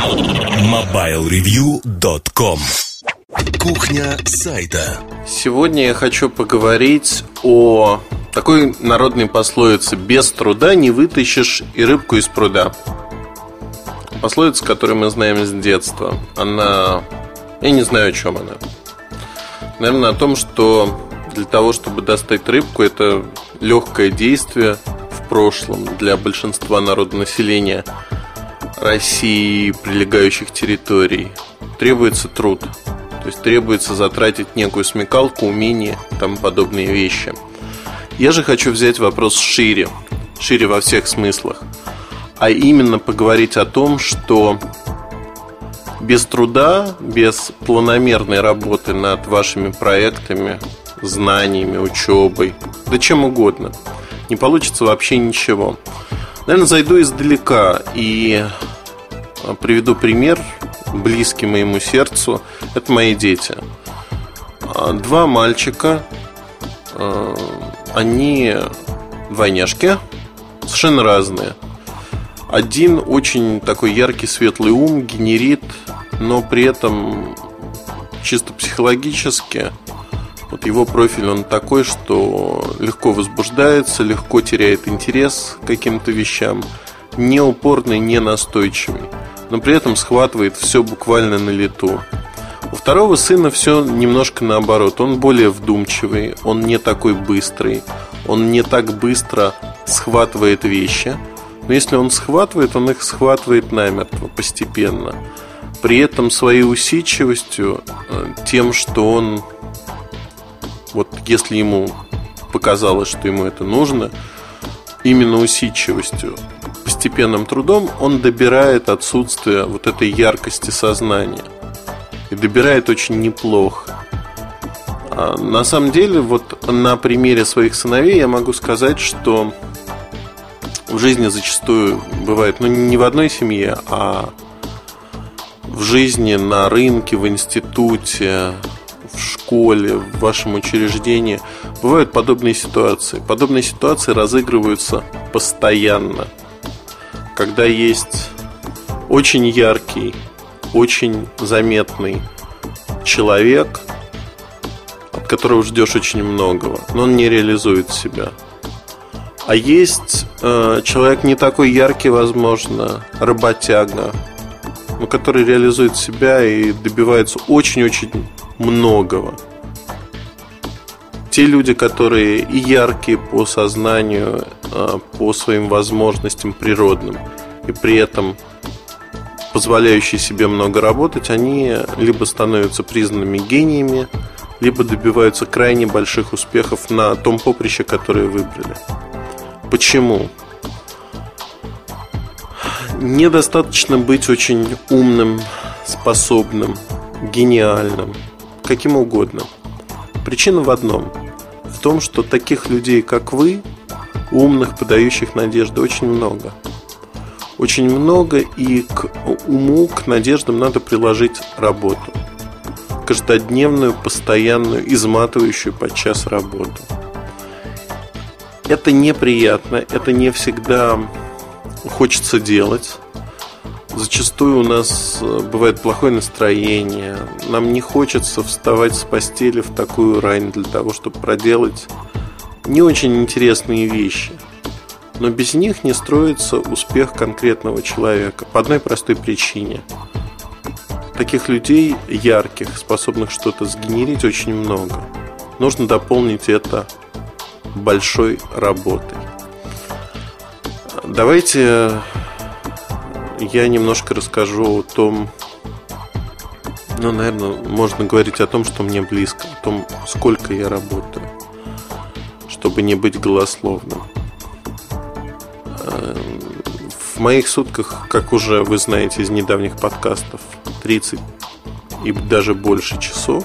mobilereview.com. Кухня сайта. Сегодня я хочу поговорить о такой народной пословице: без труда не вытащишь и рыбку из пруда. Пословица, которую мы знаем с детства. Она... я не знаю, о чем она. Наверное, о том, что для того, чтобы достать рыбку, это легкое действие в прошлом для большинства народонаселения России и прилегающих территорий. Требуется труд. То есть требуется затратить некую смекалку, умение и тому подобные вещи. Я же хочу взять вопрос шире. Шире во всех смыслах. А именно поговорить о том, что без труда, без планомерной работы над вашими проектами, знаниями, учебой, да чем угодно, не получится вообще ничего. Наверное, зайду издалека и приведу пример, близкий моему сердцу. Это мои дети. Два мальчика, они двойняшки, совершенно разные. Один очень такой яркий, светлый ум, генерит, но при этом чисто психологически вот его профиль, он такой, что легко возбуждается, легко теряет интерес к каким-то вещам, не упорный, не настойчивый, но при этом схватывает все буквально на лету. У второго сына все немножко наоборот. Он более вдумчивый, он не такой быстрый, он не так быстро схватывает вещи. Но если он схватывает, он их схватывает намертво, постепенно. При этом своей усидчивостью, тем, что он, вот если ему показалось, что ему это нужно, именно усидчивостью, постепенным трудом он добирает отсутствие вот этой яркости сознания. И добирает очень неплохо. На самом деле, вот на примере своих сыновей я могу сказать, что в жизни зачастую бывает, ну, не в одной семье, а в жизни, на рынке, в институте, в школе, в вашем учреждении бывают подобные ситуации. Подобные ситуации разыгрываются постоянно, когда есть очень яркий, очень заметный человек, от которого ждешь очень многого, но он не реализует себя. А есть человек не такой яркий, возможно, работяга, но который реализует себя и добивается очень-очень многого. Те люди, которые и яркие по сознанию, по своим возможностям природным, и при этом позволяющие себе много работать, они либо становятся признанными гениями, либо добиваются крайне больших успехов на том поприще, которое выбрали. Почему? Недостаточно быть очень умным, способным, гениальным, каким угодно. Причина в одном. В том, что таких людей, как вы, умных, подающих надежды, очень много. Очень много, и к уму, к надеждам надо приложить работу. Каждодневную, постоянную, изматывающую подчас работу. Это неприятно, это не всегда хочется делать. Зачастую у нас бывает плохое настроение. Нам не хочется вставать с постели в такую рань для того, чтобы проделать не очень интересные вещи. Но без них не строится успех конкретного человека по одной простой причине. Таких людей ярких, способных что-то сгенерить, очень много. Нужно дополнить это большой работой. Давайте я немножко расскажу о том, ну, наверное, можно говорить о том, что мне близко, о том, сколько я работаю, чтобы не быть голословным. В моих сутках, как уже вы знаете из недавних подкастов, 30 и даже больше часов,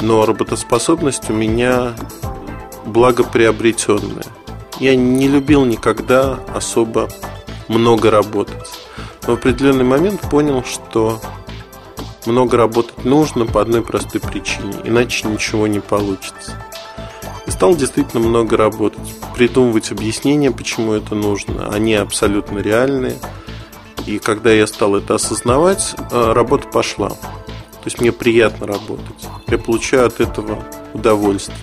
но работоспособность у меня благоприобретенное. Я не любил никогда особо много работать. Но в определенный момент понял, что много работать нужно по одной простой причине, иначе ничего не получится. И стал действительно много работать, придумывать объяснения, почему это нужно. Они абсолютно реальные. И когда я стал это осознавать, работа пошла. То есть мне приятно работать. Я получаю от этого удовольствие.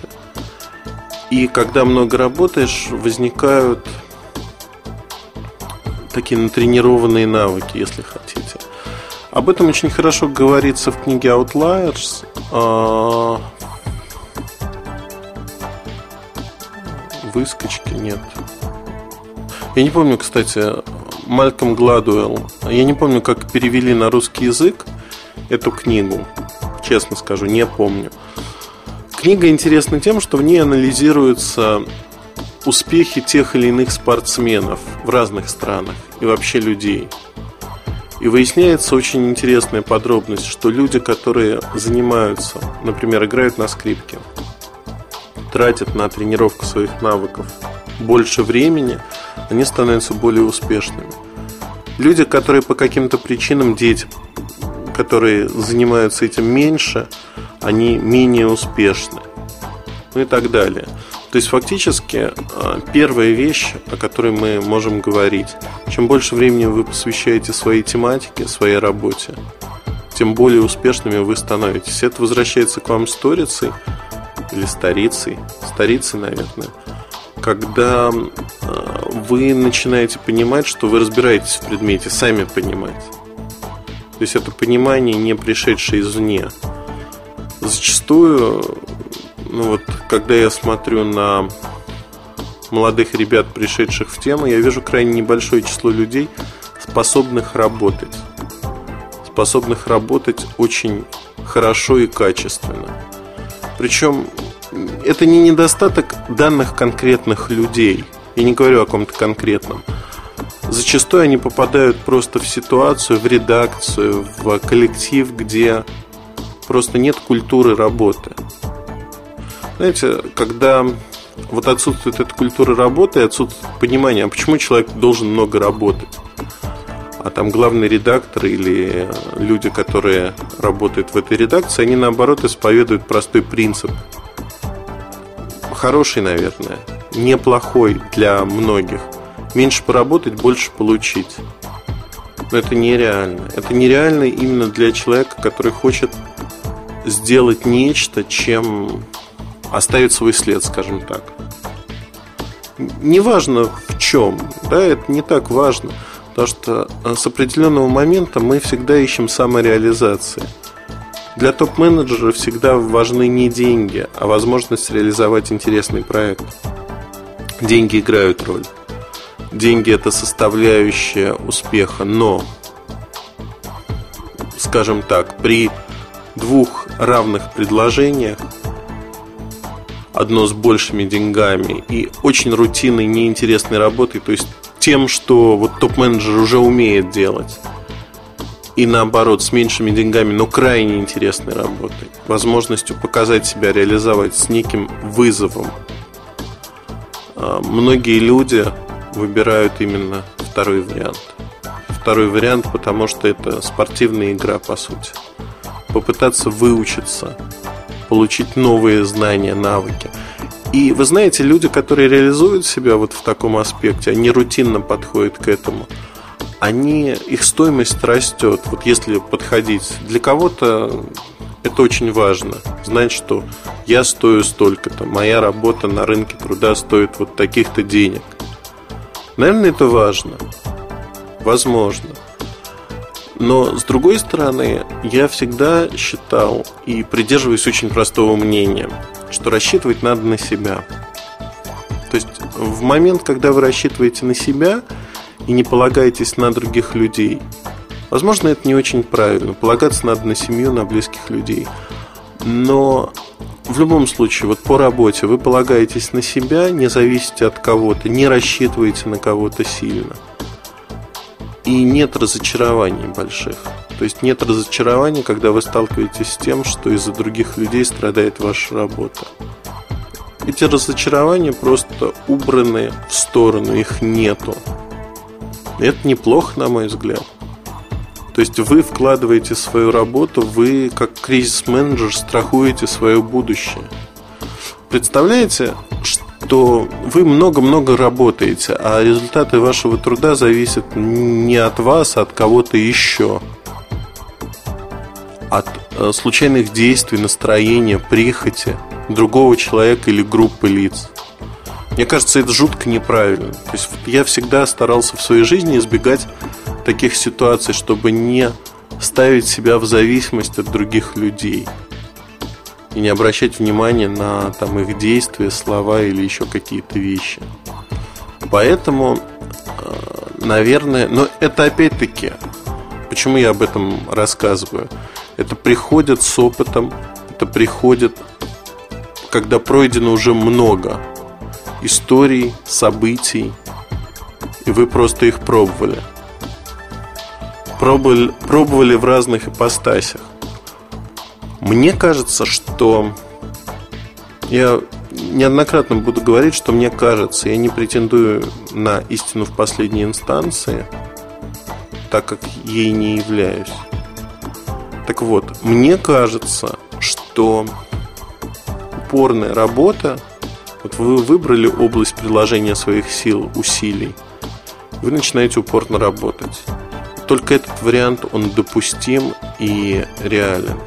И когда много работаешь, возникают такие натренированные навыки, если хотите. Об этом очень хорошо говорится в книге Outliers. Выскочки нет. Я не помню, кстати, Малькольм Гладуэлл. Я не помню, как перевели на русский язык эту книгу. Честно скажу, не помню. Книга интересна тем, что в ней анализируются успехи тех или иных спортсменов в разных странах и вообще людей. И выясняется очень интересная подробность, что люди, которые занимаются, например, играют на скрипке, тратят на тренировку своих навыков больше времени, они становятся более успешными. Люди, которые по каким-то причинам, дети, которые занимаются этим меньше, они менее успешны. Ну и так далее. То есть фактически первая вещь, о которой мы можем говорить: чем больше времени вы посвящаете своей тематике, своей работе, тем более успешными вы становитесь. Это возвращается к вам сторицей или старицей, наверное, когда вы начинаете понимать, что вы разбираетесь в предмете, сами понимаете. То есть это понимание, не пришедшее извне. Зачастую, когда я смотрю на молодых ребят, пришедших в тему, я вижу крайне небольшое число людей, способных работать очень хорошо и качественно. Причем это не недостаток данных конкретных людей. Я не говорю о ком-то конкретном. Зачастую они попадают просто в ситуацию, в редакцию, в коллектив, где просто нет культуры работы. Знаете, когда вот отсутствует эта культура работы, отсутствует понимание, а почему человек должен много работать? А там главный редактор или люди, которые работают в этой редакции, они наоборот исповедуют простой принцип. Хороший, наверное, неплохой для многих. Меньше поработать, больше получить. Но это нереально. Это нереально именно для человека, который хочет сделать нечто, чем оставить свой след, скажем так. Неважно в чем, да, это не так важно. Потому что с определенного момента мы всегда ищем самореализации. Для топ-менеджера всегда важны не деньги, а возможность реализовать интересный проект. Деньги играют роль. Деньги – это составляющая успеха, но, скажем так, при двух равных предложениях, одно с большими деньгами и очень рутинной, неинтересной работой, то есть тем, что вот топ-менеджер уже умеет делать, и наоборот, с меньшими деньгами, но крайне интересной работой, возможностью показать себя, реализовать, с неким вызовом. Многие люди выбирают именно второй вариант. Второй вариант, потому что это спортивная игра, по сути. Попытаться выучиться, получить новые знания, навыки. И вы знаете, люди, которые реализуют себя вот в таком аспекте, они рутинно подходят к этому. Их стоимость растет. Вот если подходить, для кого-то это очень важно. Знать, что я стою столько-то, моя работа на рынке труда стоит вот таких-то денег. Наверное, это важно. Возможно. Но, с другой стороны, я всегда считал и придерживаюсь очень простого мнения, что рассчитывать надо на себя. То есть в момент, когда вы рассчитываете на себя и не полагаетесь на других людей, возможно, это не очень правильно. Полагаться надо на семью, на близких людей. Но в любом случае, вот по работе вы полагаетесь на себя, не зависите от кого-то, не рассчитываете на кого-то сильно. И нет разочарований больших. То есть нет разочарований, когда вы сталкиваетесь с тем, что из-за других людей страдает ваша работа. Эти разочарования просто убраны в сторону, их нету. И это неплохо, на мой взгляд. То есть вы вкладываете свою работу, вы как кризис-менеджер страхуете свое будущее. Представляете, что вы много-много работаете, а результаты вашего труда зависят не от вас, а от кого-то еще. От случайных действий, настроения, прихоти другого человека или группы лиц. Мне кажется, это жутко неправильно. То есть я всегда старался в своей жизни избегать таких ситуаций, чтобы не ставить себя в зависимость от других людей и не обращать внимания на там, их действия, слова или еще какие-то вещи. Поэтому, наверное, но это опять-таки, почему я об этом рассказываю? Это приходит с опытом, это приходит, когда пройдено уже много историй, событий, и вы просто их пробовали. Пробовали в разных ипостасях. Мне кажется, что я неоднократно буду говорить, что мне кажется, я не претендую на истину в последней инстанции, так как ей не являюсь. Так вот, мне кажется, что упорная работа, вот вы выбрали область приложения своих сил, усилий, вы начинаете упорно работать. Только этот вариант, он допустим и реален.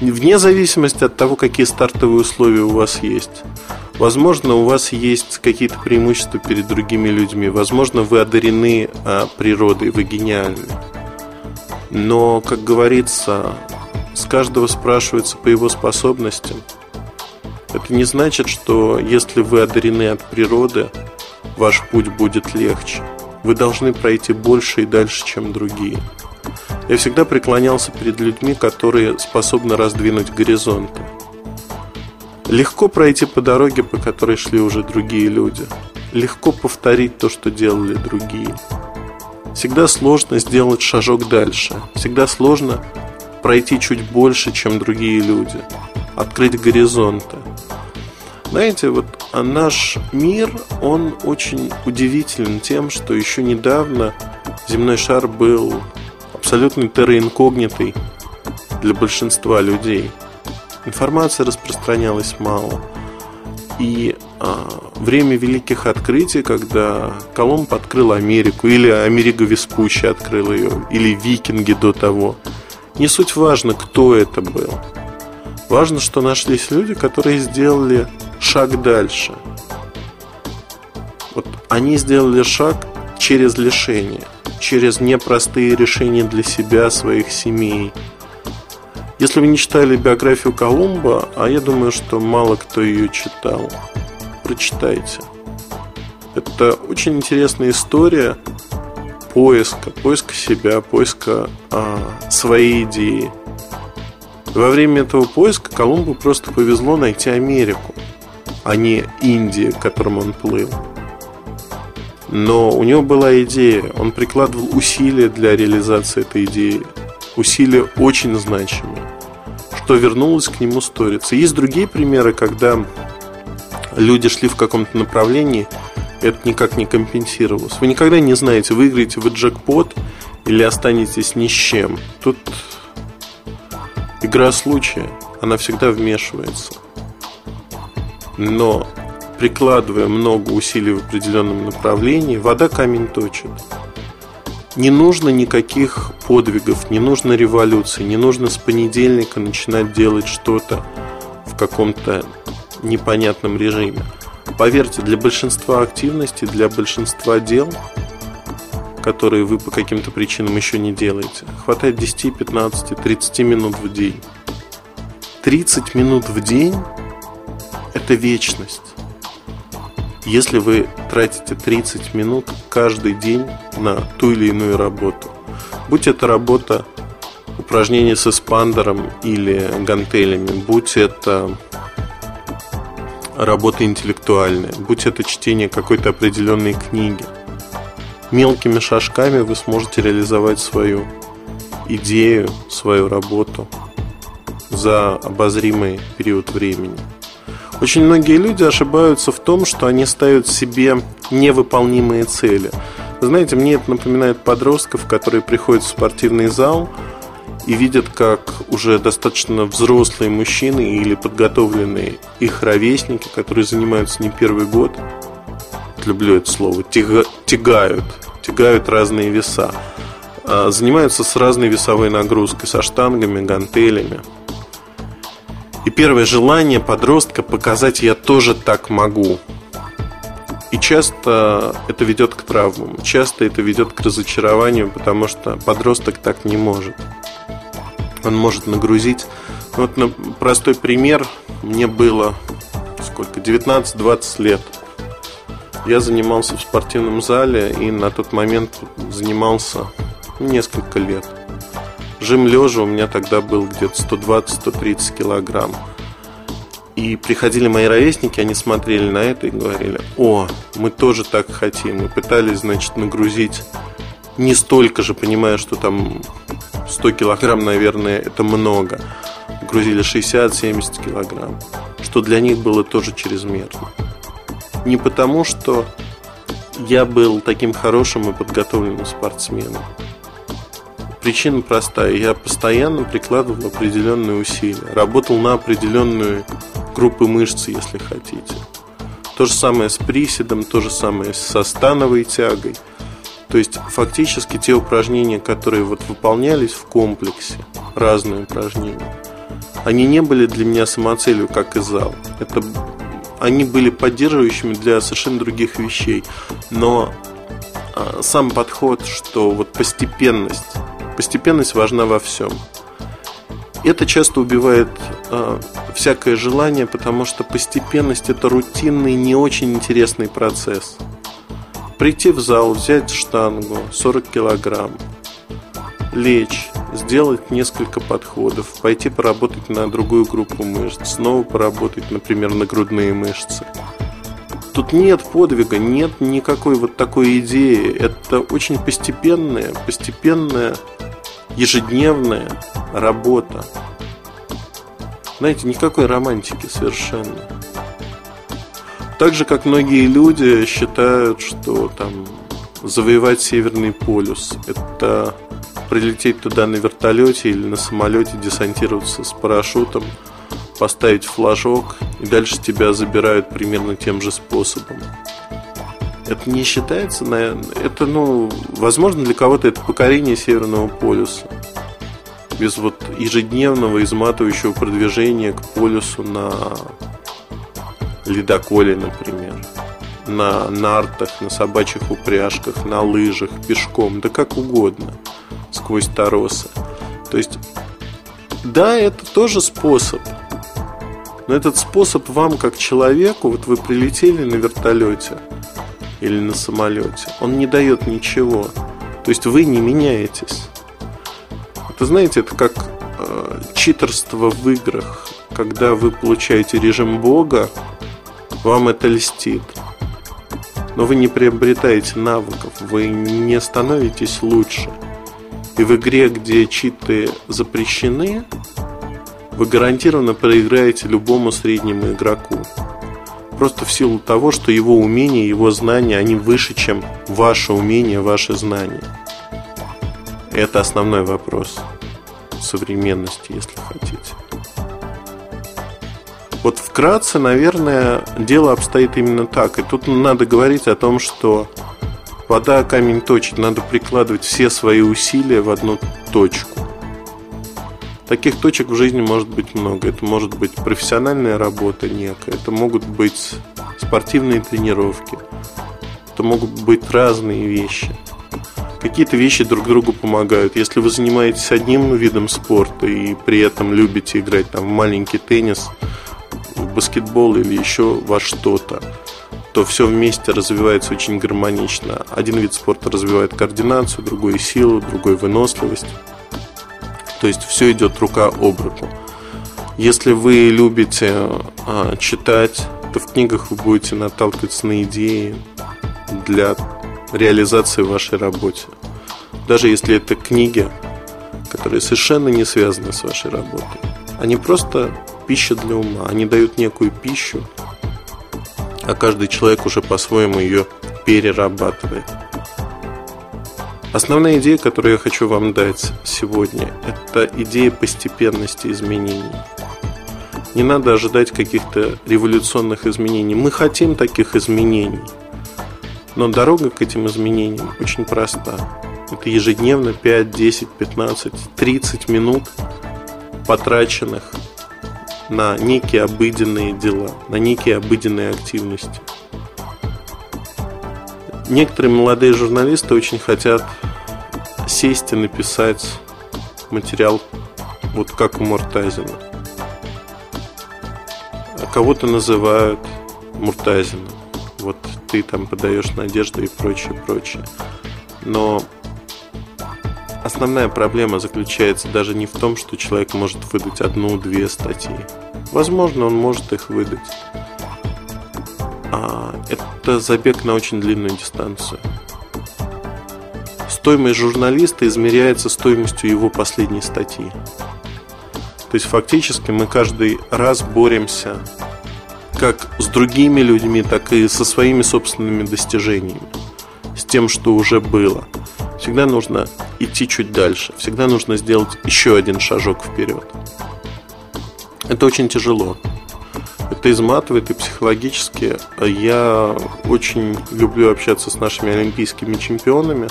Вне зависимости от того, какие стартовые условия у вас есть. Возможно, у вас есть какие-то преимущества перед другими людьми. Возможно, вы одарены природой, вы гениальны. Но, как говорится, с каждого спрашивается по его способностям. Это не значит, что если вы одарены от природы, ваш путь будет легче. Вы должны пройти больше и дальше, чем другие. Я всегда преклонялся перед людьми, которые способны раздвинуть горизонты. Легко пройти по дороге, по которой шли уже другие люди. Легко повторить то, что делали другие. Всегда сложно сделать шажок дальше. Всегда сложно пройти чуть больше, чем другие люди. Открыть горизонты. Знаете, вот наш мир, он очень удивителен тем, что еще недавно земной шар был абсолютной терроинкогнитой для большинства людей. Информации распространялось мало. И время великих открытий, когда Колумб открыл Америку, или Америго Веспуччи открыл ее, или викинги до того. Не суть важно, кто это был. Важно, что нашлись люди, которые сделали шаг дальше. Вот они сделали шаг через лишение, через непростые решения для себя, своих семей. Если вы не читали биографию Колумба, а я думаю, что мало кто ее читал, прочитайте. Это очень интересная история поиска себя, поиска своей идеи. Во время этого поиска Колумбу просто повезло найти Америку, а не Индию, к которому он плыл. Но у него была идея, он прикладывал усилия для реализации этой идеи. Усилия очень значимые, что вернулось к нему сторицей. Есть другие примеры, когда люди шли в каком-то направлении, это никак не компенсировалось. Вы никогда не знаете, выиграете вы джекпот или останетесь ни с чем. Тут игра случая, она всегда вмешивается. Но прикладывая много усилий в определенном направлении, вода камень точит. Не нужно никаких подвигов, не нужно революции, не нужно с понедельника начинать делать что-то в каком-то непонятном режиме. Поверьте, для большинства активностей, для большинства дел, которые вы по каким-то причинам еще не делаете, хватает 10, 15, 30 минут в день. 30 минут в день – это вечность. Если вы тратите 30 минут каждый день на ту или иную работу, будь это работа, упражнение с эспандером или гантелями, будь это работа интеллектуальная, будь это чтение какой-то определенной книги, мелкими шажками вы сможете реализовать свою идею, свою работу за обозримый период времени. Очень многие люди ошибаются в том, что они ставят себе невыполнимые цели. Знаете, мне это напоминает подростков, которые приходят в спортивный зал и видят, как уже достаточно взрослые мужчины или подготовленные их ровесники, которые занимаются не первый год, люблю это слово, тягают разные веса, занимаются с разной весовой нагрузкой, со штангами, гантелями. И первое желание подростка — показать: я тоже так могу. И часто это ведет к травмам, часто это ведет к разочарованию, потому что подросток так не может. Он может нагрузить. Вот на простой пример. Мне было 19-20 лет. Я занимался в спортивном зале и на тот момент занимался несколько лет. Жим лежа у меня тогда был где-то 120-130 килограмм. И приходили мои ровесники, они смотрели на это и говорили: о, мы тоже так хотим. И пытались, значит, нагрузить не столько же, понимая, что там 100 килограмм, наверное, это много. Нагрузили 60-70 килограмм, что для них было тоже чрезмерно. Не потому, что я был таким хорошим и подготовленным спортсменом. Причина простая. Я постоянно прикладывал определенные усилия, работал на определенную группу мышц, если хотите. То же самое с приседом, то же самое со становой тягой. То есть фактически те упражнения, которые вот выполнялись в комплексе, разные упражнения, они не были для меня самоцелью, как и зал. Они были поддерживающими для совершенно других вещей. Но сам подход, что вот постепенность важна во всем. Это часто убивает всякое желание, потому что постепенность — это рутинный, не очень интересный процесс. Прийти в зал, взять штангу 40 килограмм, лечь, сделать несколько подходов, пойти поработать на другую группу мышц, снова поработать, например, на грудные мышцы. Тут нет подвига, нет никакой вот такой идеи. Это очень постепенная, ежедневная работа. Знаете, никакой романтики совершенно. Так же, как многие люди считают, что там завоевать Северный полюс — это прилететь туда на вертолете или на самолете, десантироваться с парашютом, поставить флажок, и дальше тебя забирают примерно тем же способом. Это не считается, наверное. Это, возможно, для кого-то это покорение Северного полюса. Без вот ежедневного изматывающего продвижения к полюсу на ледоколе, например, на нартах, на собачьих упряжках, на лыжах, пешком, да как угодно, сквозь торосы. То есть, да, это тоже способ. Но этот способ вам, как человеку, вот вы прилетели на вертолете или на самолете, он не дает ничего. То есть вы не меняетесь. Это, знаете, это как читерство в играх. Когда вы получаете режим бога, вам это льстит, но вы не приобретаете навыков, вы не становитесь лучше. И в игре, где читы запрещены, вы гарантированно проиграете любому среднему игроку. Просто в силу того, что его умения, его знания, они выше, чем ваше умение, ваши знания. Это основной вопрос современности, если хотите. Вот вкратце, наверное, дело обстоит именно так. И тут надо говорить о том, что вода камень точит. Надо прикладывать все свои усилия в одну точку. Таких точек в жизни может быть много. Это может быть профессиональная работа некая, это могут быть спортивные тренировки, это могут быть разные вещи. Какие-то вещи друг другу помогают. Если вы занимаетесь одним видом спорта и при этом любите играть там, в маленький теннис, в баскетбол или еще во что-то, то все вместе развивается очень гармонично. Один вид спорта развивает координацию, другой — силу, другой — выносливость. То есть все идет рука об руку. Если вы любите читать, то в книгах вы будете наталкиваться на идеи для реализации в вашей работе. Даже если это книги, которые совершенно не связаны с вашей работой. Они просто пища для ума. Они дают некую пищу, а каждый человек уже по-своему ее перерабатывает. Основная идея, которую я хочу вам дать сегодня, это идея постепенности изменений. Не надо ожидать каких-то революционных изменений. Мы хотим таких изменений, но дорога к этим изменениям очень проста. Это ежедневно 5, 10, 15, 30 минут, потраченных на некие обыденные дела, на некие обыденные активности. Некоторые молодые журналисты очень хотят сесть и написать материал, вот как у Муртазина. Кого-то называют Муртазином. Вот ты там подаешь надежду и прочее, прочее. Но основная проблема заключается даже не в том, что человек может выдать одну-две статьи. Возможно, он может их выдать. Это забег на очень длинную дистанцию. Стоимость журналиста измеряется стоимостью его последней статьи. То есть фактически мы каждый раз боремся как с другими людьми, так и со своими собственными достижениями, с тем, что уже было. Всегда нужно идти чуть дальше, всегда нужно сделать еще один шажок вперед. Это очень тяжело. Это изматывает и психологически. Я очень люблю общаться с нашими олимпийскими чемпионами.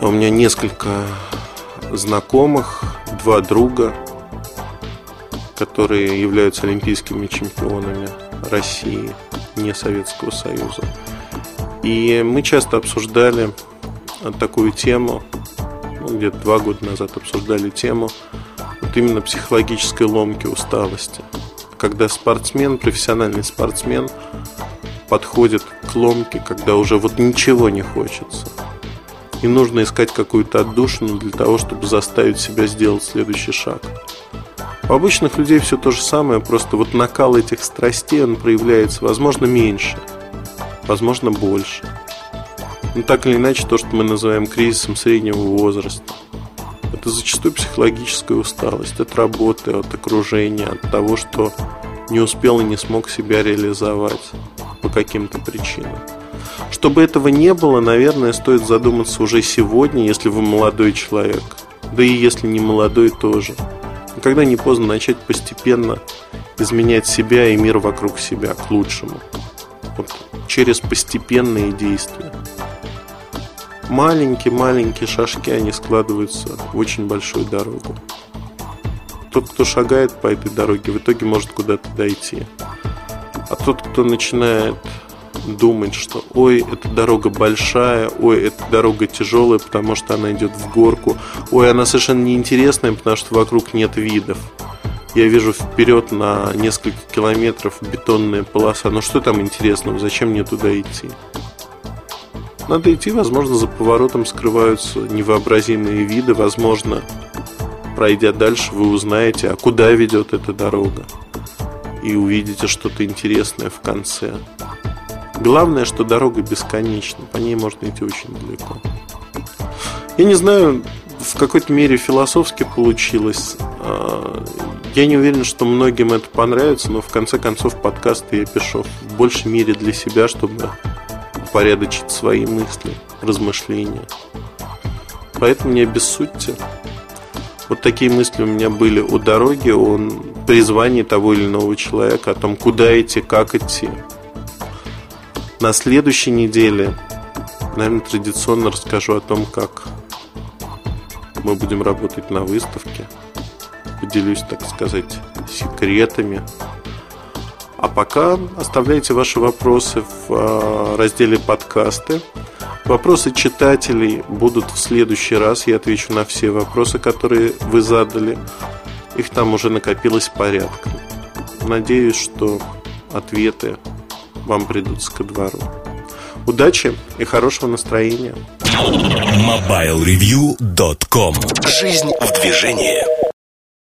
У меня несколько знакомых, 2 друга, которые являются олимпийскими чемпионами России, не Советского Союза. И мы часто обсуждали такую тему, где-то 2 года назад обсуждали тему вот именно психологической ломки, усталости. Когда спортсмен, профессиональный спортсмен подходит к ломке, когда уже вот ничего не хочется. И нужно искать какую-то отдушину для того, чтобы заставить себя сделать следующий шаг. У обычных людей все то же самое, просто вот накал этих страстей, он проявляется, возможно, меньше, возможно, больше. Но так или иначе, то, что мы называем кризисом среднего возраста, это зачастую психологическая усталость от работы, от окружения, от того, что не успел и не смог себя реализовать по каким-то причинам. Чтобы этого не было, наверное, стоит задуматься уже сегодня, если вы молодой человек. Да и если не молодой тоже. Никогда не поздно начать постепенно изменять себя и мир вокруг себя к лучшему. Вот, через постепенные действия. Маленькие-маленькие шажки, они складываются в очень большую дорогу. Тот, кто шагает по этой дороге, в итоге может куда-то дойти. А тот, кто начинает думать, что ой, эта дорога большая, ой, эта дорога тяжелая, потому что она идет в горку, ой, она совершенно неинтересная, потому что вокруг нет видов. Я вижу вперед на несколько километров бетонная полоса. Ну что там интересного, зачем мне туда идти? Надо идти, возможно, за поворотом скрываются невообразимые виды. Возможно, пройдя дальше, вы узнаете, а куда ведет эта дорога. И увидите что-то интересное в конце. Главное, что дорога бесконечна. По ней можно идти очень далеко. Я не знаю, в какой-то мере философски получилось. Я не уверен, что многим это понравится, но в конце концов подкасты я пишу в большей мере для себя, чтобы упорядочить свои мысли, размышления. Поэтому не обессудьте. Вот такие мысли у меня были о дороге, о призвании того или иного человека, о том, куда идти, как идти. На следующей неделе, наверное, традиционно расскажу о том, как мы будем работать на выставке. Поделюсь, так сказать, секретами. А пока оставляйте ваши вопросы в разделе «Подкасты». Вопросы читателей будут в следующий раз. Я отвечу на все вопросы, которые вы задали. Их там уже накопилось порядком. Надеюсь, что ответы вам придутся ко двору. Удачи и хорошего настроения. mobilereview.com. Жизнь в движении.